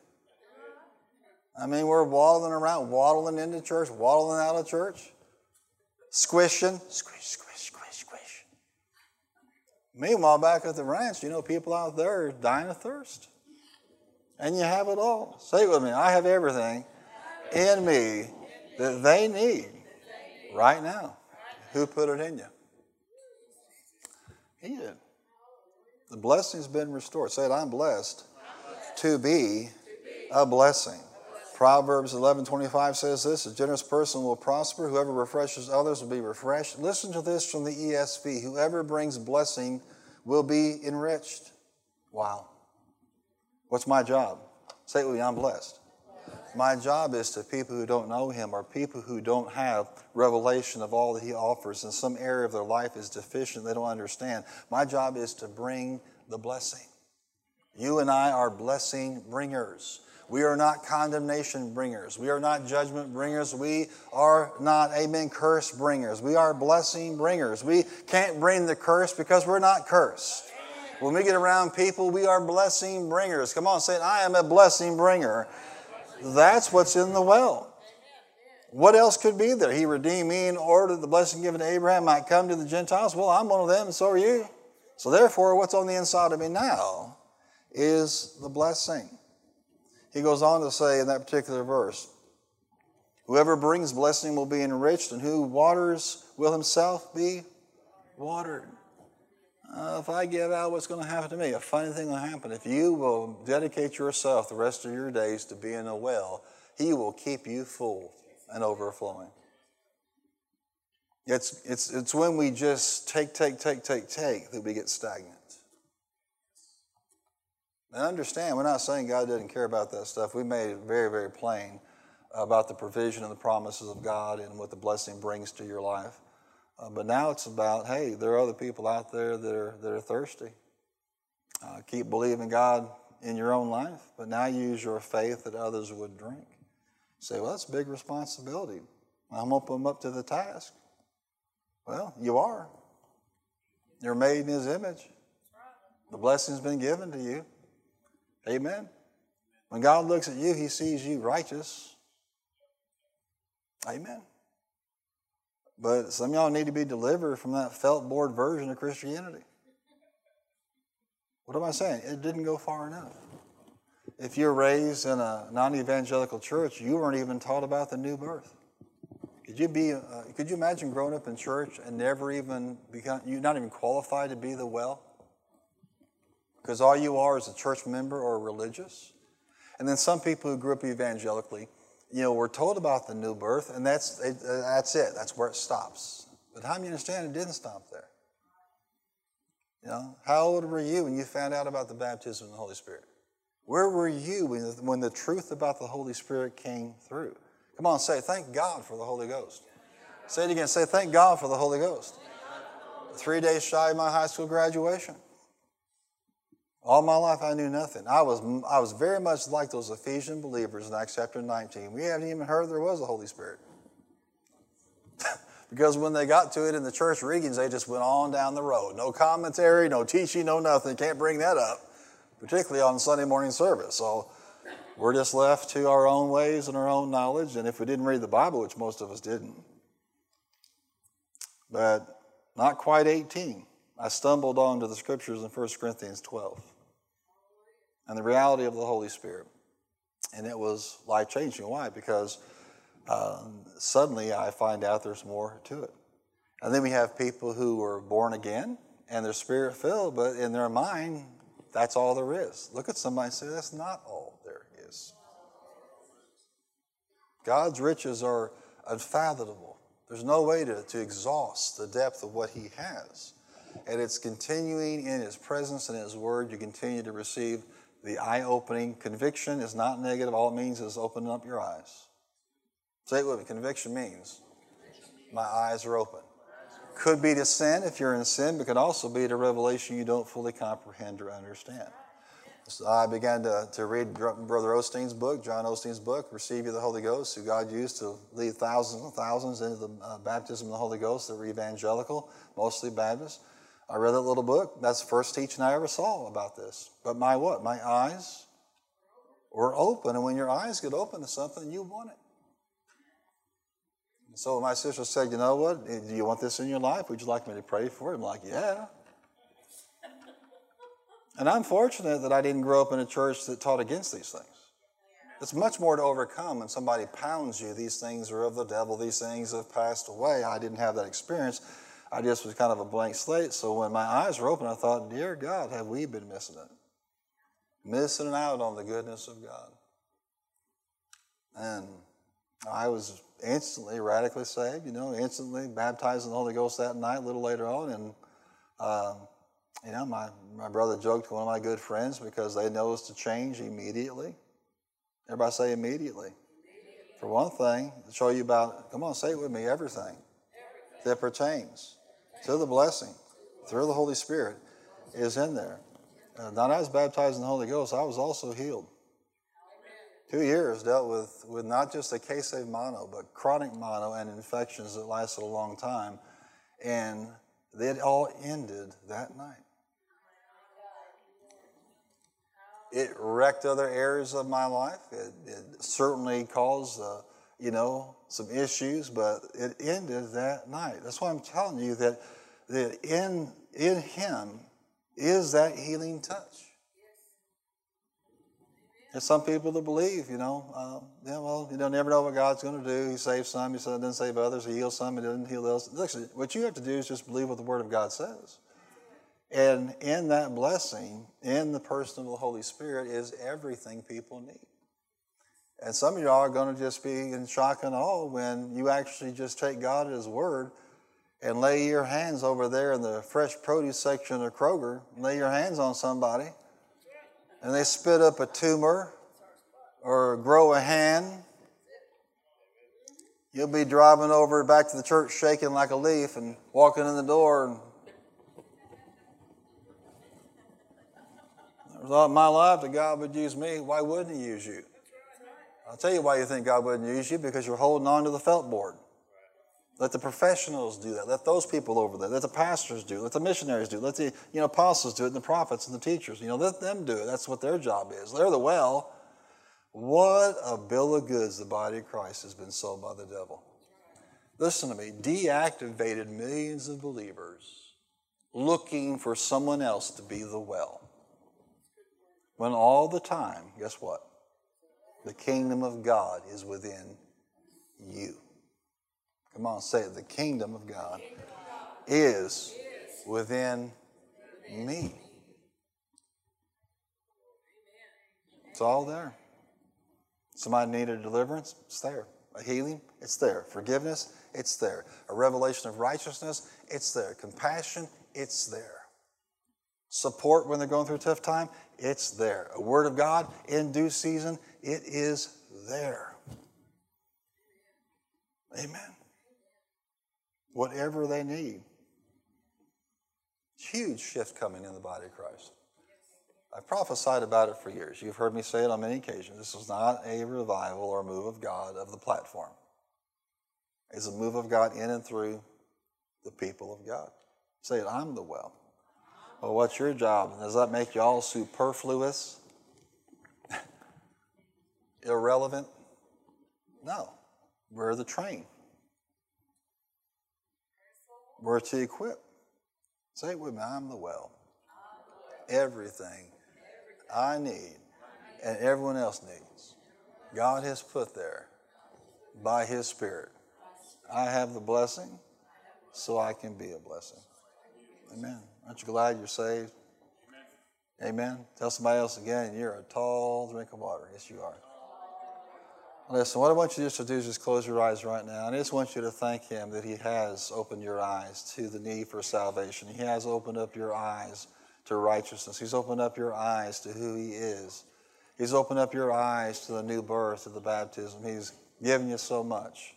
I mean, we're waddling around, waddling into church, waddling out of church, squishing, squish, squish, squish, squish. Meanwhile, back at the ranch, you know, people out there are dying of thirst. And you have it all. Say it with me. I have everything in me that they need right now. Who put it in you? He did. The blessing's been restored. Say it, I'm blessed to be a blessing. Proverbs eleven twenty-five says this, a generous person will prosper. Whoever refreshes others will be refreshed. Listen to this from the E S V. Whoever brings blessing will be enriched. Wow. What's my job? Say it with me, I'm blessed. My job is to people who don't know him or people who don't have revelation of all that he offers and some area of their life is deficient, they don't understand. My job is to bring the blessing. You and I are blessing bringers. We are not condemnation bringers. We are not judgment bringers. We are not, amen, curse bringers. We are blessing bringers. We can't bring the curse because we're not cursed. When we get around people, we are blessing bringers. Come on, say it. I am a blessing bringer. That's what's in the well. What else could be there? He redeemed me in order that the blessing given to Abraham might come to the Gentiles. Well, I'm one of them, and so are you. So therefore, what's on the inside of me now is the blessing. He goes on to say in that particular verse, whoever brings blessing will be enriched, and who waters will himself be watered. Uh, if I give out, what's going to happen to me? A funny thing will happen. If you will dedicate yourself the rest of your days to being a well, he will keep you full and overflowing. It's, it's, it's when we just take, take, take, take, take that we get stagnant. And understand, we're not saying God doesn't care about that stuff. We made it very, very plain about the provision and the promises of God and what the blessing brings to your life. Uh, but now it's about, hey, there are other people out there that are, that are thirsty. Uh, keep believing God in your own life, but now use your faith that others would drink. Say, well, that's a big responsibility. I'm open up to the task. Well, you are. You're made in His image. The blessing's been given to you. Amen. When God looks at you, He sees you righteous. Amen. But some of y'all need to be delivered from that felt board version of Christianity. What am I saying? It didn't go far enough. If you're raised in a non-evangelical church, you weren't even taught about the new birth. Could you be? Uh, could you imagine growing up in church and never even become? You're not even qualified to be the well, because all you are is a church member or religious. And then some people who grew up evangelically, you know, we're told about the new birth, and that's it, that's it. That's where it stops. But how do you understand it didn't stop there? You know, how old were you when you found out about the baptism of the Holy Spirit? Where were you when the, when the truth about the Holy Spirit came through? Come on, say, thank God for the Holy Ghost. Say it again. Say, thank God for the Holy Ghost. Three days shy of my high school graduation. All my life, I knew nothing. I was I was very much like those Ephesian believers in Acts chapter nineteen. We haven't even heard there was a Holy Spirit. Because when they got to it in the church readings, they just went on down the road. No commentary, no teaching, no nothing. Can't bring that up, particularly on Sunday morning service. So we're just left to our own ways and our own knowledge. And if we didn't read the Bible, which most of us didn't, but not quite eighteen, I stumbled onto the scriptures in First Corinthians twelve and the reality of the Holy Spirit. And it was life-changing. Why? Because uh, suddenly I find out there's more to it. And then we have people who are born again and they're spirit-filled, but in their mind, that's all there is. Look at somebody and say, that's not all there is. God's riches are unfathomable. There's no way to, to exhaust the depth of what He has. And it's continuing in His presence and His word. You continue to receive the eye-opening. Conviction is not negative. All it means is opening up your eyes. Say it with me. Conviction means my eyes are open. Could be to sin if you're in sin, but could also be to revelation you don't fully comprehend or understand. So I began to, to read Brother Osteen's book, John Osteen's book, Receive You the Holy Ghost, who God used to lead thousands and thousands into the uh, baptism of the Holy Ghost that were evangelical, mostly Baptist. I read that little book. That's the first teaching I ever saw about this. But my what? My eyes were open. And when your eyes get open to something, you want it. And so my sister said, you know what? Do you want this in your life? Would you like me to pray for it? I'm like, yeah. And I'm fortunate that I didn't grow up in a church that taught against these things. It's much more to overcome when somebody pounds you. These things are of the devil. These things have passed away. I didn't have that experience. I just was kind of a blank slate, so when my eyes were open, I thought, dear God, have we been missing it? Missing out on the goodness of God. And I was instantly radically saved, you know, instantly baptized in the Holy Ghost that night, a little later on. And, uh, you know, my, my brother joked to one of my good friends because they noticed a change immediately. Everybody say immediately. Immediately. For one thing, to show you about, come on, say it with me, everything that pertains to the blessing through the Holy Spirit is in there. Uh, not I was baptized in the Holy Ghost, I was also healed. Two years dealt with, with not just a case of mono, but chronic mono and infections that lasted a long time. And it all ended that night. It wrecked other areas of my life. It, it certainly caused, uh, you know, some issues, but it ended that night. That's why I'm telling you that that in in Him is that healing touch. There's some people that believe, you know, uh, yeah, well, you don't never know what God's going to do. He saves some, He doesn't save others. He heals some, He doesn't heal others. Listen, what you have to do is just believe what the Word of God says. And in that blessing, in the person of the Holy Spirit, is everything people need. And some of y'all are going to just be in shock and awe when you actually just take God at His Word and lay your hands over there in the fresh produce section of Kroger, lay your hands on somebody, and they spit up a tumor or grow a hand. You'll be driving over back to the church shaking like a leaf and walking in the door. And I thought in my life that God would use me. Why wouldn't He use you? I'll tell you why you think God wouldn't use you, because you're holding on to the felt board. Let the professionals do that. Let those people over there. Let the pastors do it. Let the missionaries do it. Let the you know apostles do it, and the prophets and the teachers. You know, let them do it. That's what their job is. They're the well. What a bill of goods the body of Christ has been sold by the devil. Listen to me. Deactivated millions of believers looking for someone else to be the well. When all the time, guess what? The kingdom of God is within you. Come on, say it. The kingdom of God is within me. It's all there. Somebody needed deliverance, it's there. A healing, it's there. Forgiveness, it's there. A revelation of righteousness, it's there. Compassion, it's there. Support when they're going through a tough time, it's there. A word of God in due season, it is there. Amen. Whatever they need. Huge shift coming in the body of Christ. I've prophesied about it for years. You've heard me say it on many occasions. This is not a revival or move of God of the platform. It's a move of God in and through the people of God. Say it, I'm the well. Well, what's your job? Does that make you all superfluous? Irrelevant? No. We're the train. We're to equip. Say it with me, I'm the well. Everything I need and everyone else needs, God has put there by His Spirit. I have the blessing so I can be a blessing. Amen. Aren't you glad you're saved? Amen. Amen. Tell somebody else again, you're a tall drink of water. Yes, you are. Listen, what I want you just to do is just close your eyes right now. And I just want you to thank Him that He has opened your eyes to the need for salvation. He has opened up your eyes to righteousness. He's opened up your eyes to who He is. He's opened up your eyes to the new birth, to the baptism. He's given you so much.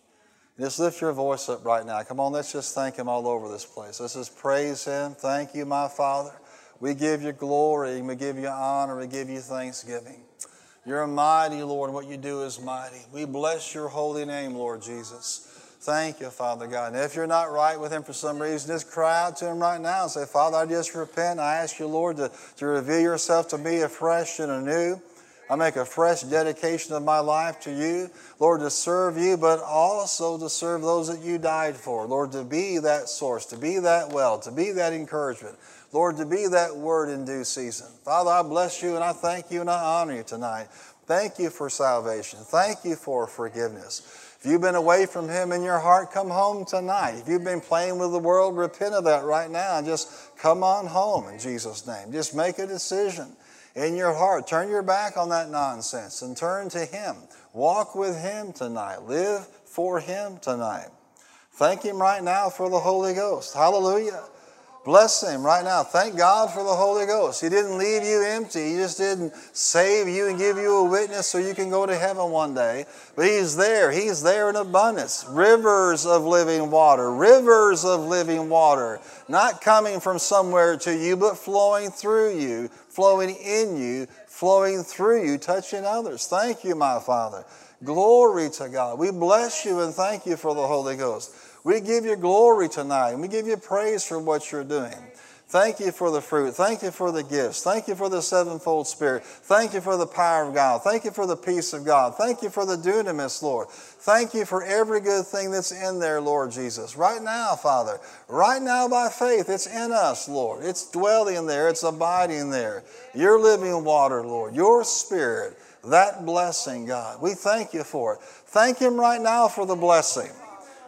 Just lift your voice up right now. Come on, let's just thank Him all over this place. Let's just praise Him. Thank you, my Father. We give you glory. We give you honor. We give you thanksgiving. You're mighty, Lord, and what you do is mighty. We bless your holy name, Lord Jesus. Thank you, Father God. And if you're not right with Him for some reason, just cry out to Him right now and say, Father, I just repent. I ask you, Lord, to, to reveal yourself to me afresh and anew. I make a fresh dedication of my life to you, Lord, to serve you, but also to serve those that you died for. Lord, to be that source, to be that well, to be that encouragement. Lord, to be that word in due season. Father, I bless you and I thank you and I honor you tonight. Thank you for salvation. Thank you for forgiveness. If you've been away from Him in your heart, come home tonight. If you've been playing with the world, repent of that right now and just come on home in Jesus' name. Just make a decision. In your heart, turn your back on that nonsense and turn to Him. Walk with Him tonight. Live for Him tonight. Thank Him right now for the Holy Ghost. Hallelujah. Bless Him right now. Thank God for the Holy Ghost. He didn't leave you empty. He just didn't save you and give you a witness so you can go to heaven one day. But He's there. He's there in abundance. Rivers of living water. Rivers of living water. Not coming from somewhere to you, but flowing through you, flowing in you, flowing through you, touching others. Thank you, my Father. Glory to God. We bless you and thank you for the Holy Ghost. We give you glory tonight, and we give you praise for what you're doing. Thank you for the fruit. Thank you for the gifts. Thank you for the sevenfold spirit. Thank you for the power of God. Thank you for the peace of God. Thank you for the dunamis, Lord. Thank you for every good thing that's in there, Lord Jesus. Right now, Father, right now by faith, it's in us, Lord. It's dwelling there. It's abiding there. Your living water, Lord, your spirit, that blessing, God. We thank you for it. Thank him right now for the blessing.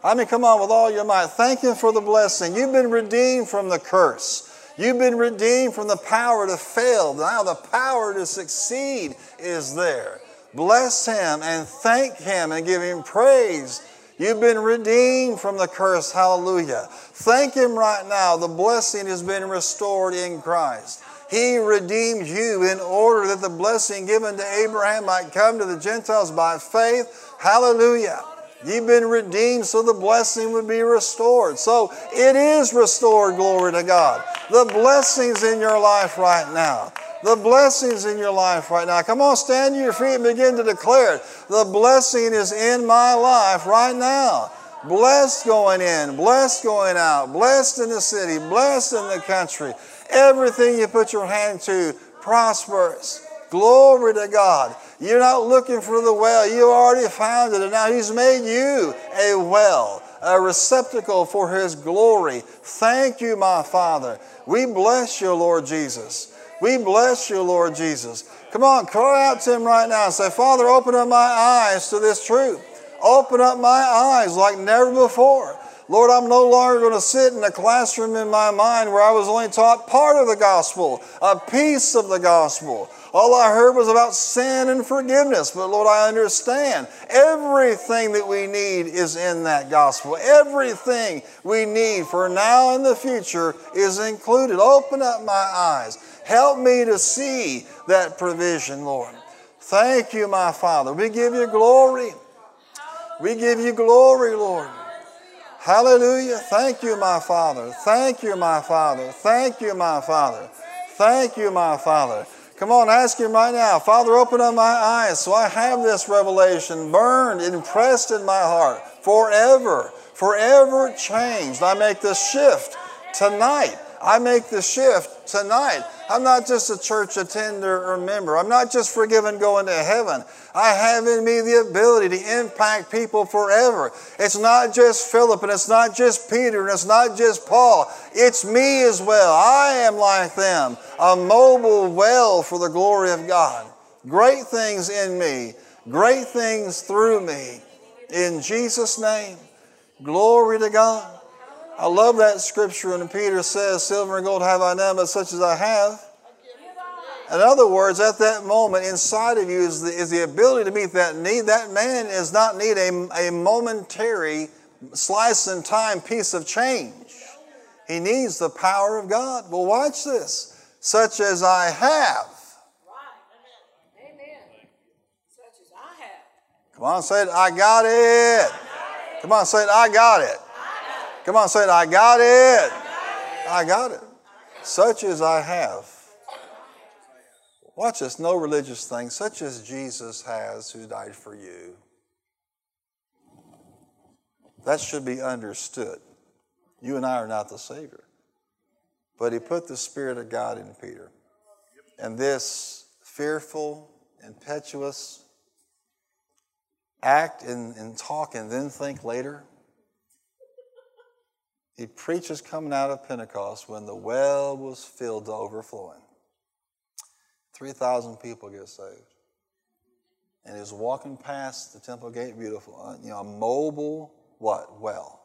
I mean, come on, with all your might. Thank him for the blessing. You've been redeemed from the curse. You've been redeemed from the power to fail. Now the power to succeed is there. Bless him and thank him and give him praise. You've been redeemed from the curse. Hallelujah. Thank him right now. The blessing has been restored in Christ. He redeemed you in order that the blessing given to Abraham might come to the Gentiles by faith. Hallelujah. You've been redeemed so the blessing would be restored. So it is restored, glory to God. The blessings in your life right now. The blessings in your life right now. Come on, stand to your feet and begin to declare it. The blessing is in my life right now. Blessed going in, blessed going out, blessed in the city, blessed in the country. Everything you put your hand to prospers. Glory to God. You're not looking for the well. You already found it, and now he's made you a well, a receptacle for his glory. Thank you, my Father. We bless you, Lord Jesus. We bless you, Lord Jesus. Come on, cry out to him right now and say, Father, open up my eyes to this truth. Open up my eyes like never before. Lord, I'm no longer going to sit in a classroom in my mind where I was only taught part of the gospel, a piece of the gospel. All I heard was about sin and forgiveness. But Lord, I understand everything that we need is in that gospel. Everything we need for now and the future is included. Open up my eyes. Help me to see that provision, Lord. Thank you, my Father. We give you glory. We give you glory, Lord. Hallelujah. Thank you, my Father. Thank you, my Father. Thank you, my Father. Thank you, my Father. Come on, ask him right now. Father, open up my eyes so I have this revelation burned, impressed in my heart forever, forever changed. I make the shift tonight. I make the shift tonight. I'm not just a church attender or member. I'm not just forgiven going to heaven. I have in me the ability to impact people forever. It's not just Philip, and it's not just Peter, and it's not just Paul. It's me as well. I am like them, a mobile well for the glory of God. Great things in me, great things through me. In Jesus' name, glory to God. I love that scripture when Peter says, silver and gold have I none, but such as I have. In other words, at that moment, inside of you is the, is the ability to meet that need. That man does not need a, a momentary slice in time piece of change. He needs the power of God. Well, watch this. Such as I have. Right. Amen. Such as I have. Come on, say it. I got it. I got it. Come on, say it. I got it. Come on, say it. I got it. I got it. Such as I have. Watch this. No religious thing. Such as Jesus has, who died for you. That should be understood. You and I are not the Savior. But he put the Spirit of God in Peter. And this fearful, impetuous act and, and talk and then think later. He preaches coming out of Pentecost when the well was filled to overflowing. three thousand people get saved. And he's walking past the temple gate, beautiful, you know, a mobile, what, well.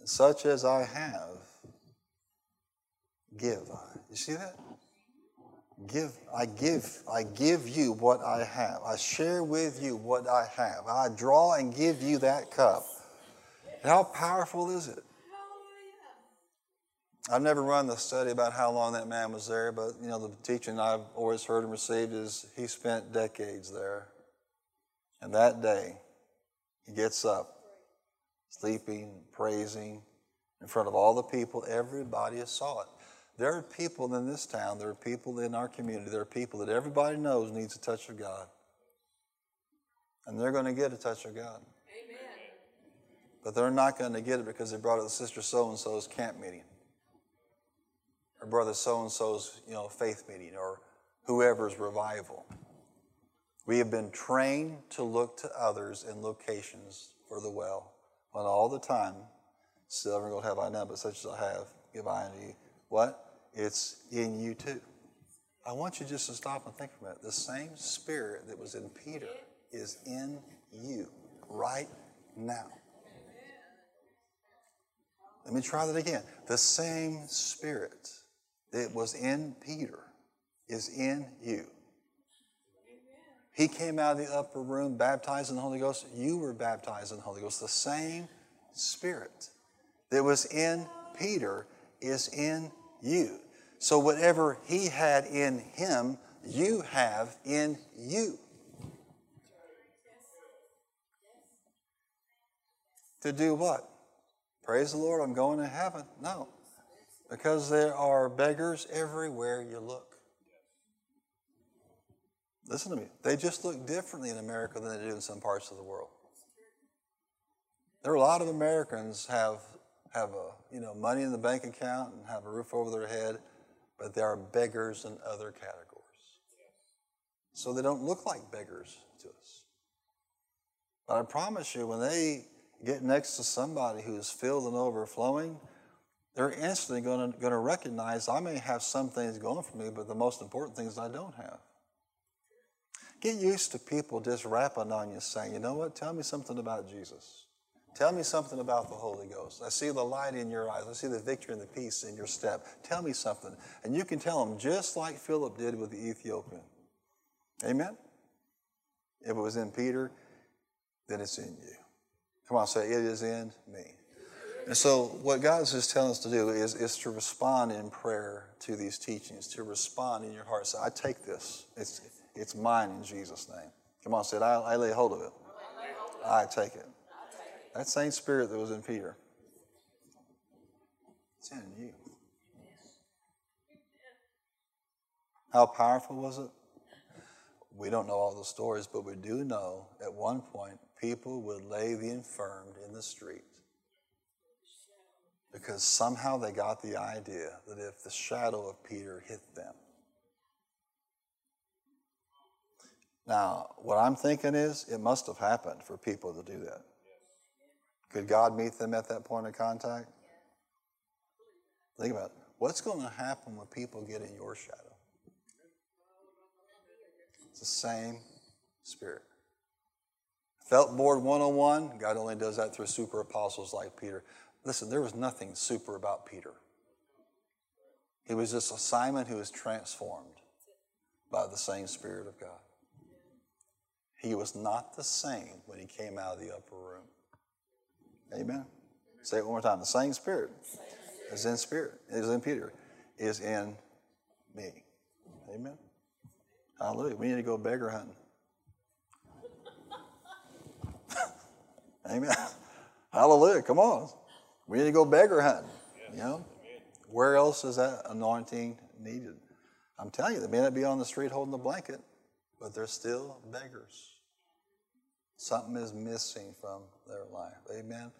And such as I have, give I. You see that? Give, I give, I give you what I have. I share with you what I have. I draw and give you that cup. And how powerful is it? I've never run the study about how long that man was there, but you know the teaching I've always heard and received is he spent decades there. And that day, he gets up, sleeping, praising, in front of all the people. Everybody saw it. There are people in this town. There are people in our community. There are people that everybody knows needs a touch of God. And they're going to get a touch of God. Amen. But they're not going to get it because they brought it to Sister So-and-So's camp meeting. or Brother So-and-so's, you know, faith meeting, or whoever's revival. We have been trained to look to others and locations for the well, when all the time, silver and gold have I none, but such as I have, give I unto you. What? It's in you too. I want you just to stop and think for a minute. The same Spirit that was in Peter is in you right now. Let me try that again. The same Spirit that was in Peter is in you. He came out of the upper room baptized in the Holy Ghost. You were baptized in the Holy Ghost. The same Spirit that was in Peter is in you. So whatever he had in him, you have in you. To do what? Praise the Lord, I'm going to heaven. No, because there are beggars everywhere you look. Listen to me. They just look differently in America than they do in some parts of the world. There are a lot of Americans have have a, you know, money in the bank account and have a roof over their head, but there are beggars in other categories. So they don't look like beggars to us. But I promise you, when they get next to somebody who is filled and overflowing, they're instantly going to, going to recognize, I may have some things going for me, but the most important things I don't have. Get used to people just rapping on you saying, you know what, tell me something about Jesus. Tell me something about the Holy Ghost. I see the light in your eyes. I see the victory and the peace in your step. Tell me something. And you can tell them just like Philip did with the Ethiopian. Amen? If it was in Peter, then it's in you. Come on, say, it is in me. And so what God is just telling us to do is, is to respond in prayer to these teachings, to respond in your heart. Say, I take this. It's It's mine in Jesus' name. Come on, say it. I, I lay hold of it. I take it. That same Spirit that was in Peter. It's in you. How powerful was it? We don't know all the stories, but we do know at one point people would lay the infirmed in the street because somehow they got the idea that if the shadow of Peter hit them. Now, what I'm thinking is it must have happened for people to do that. Could God meet them at that point of contact? Think about it. What's going to happen when people get in your shadow? It's the same Spirit. Felt board one oh one, God only does that through super apostles like Peter. Listen, there was nothing super about Peter. He was just a Simon who was transformed by the same Spirit of God. He was not the same when he came out of the upper room. Amen. Say it one more time. The same Spirit is in Spirit, is in Peter, is in me. Amen. Hallelujah. We need to go beggar hunting. Amen. Hallelujah. Come on. We need to go beggar hunting. You know, where else is that anointing needed? I'm telling you, they may not be on the street holding the blanket, but they're still beggars. Something is missing from their life. Amen.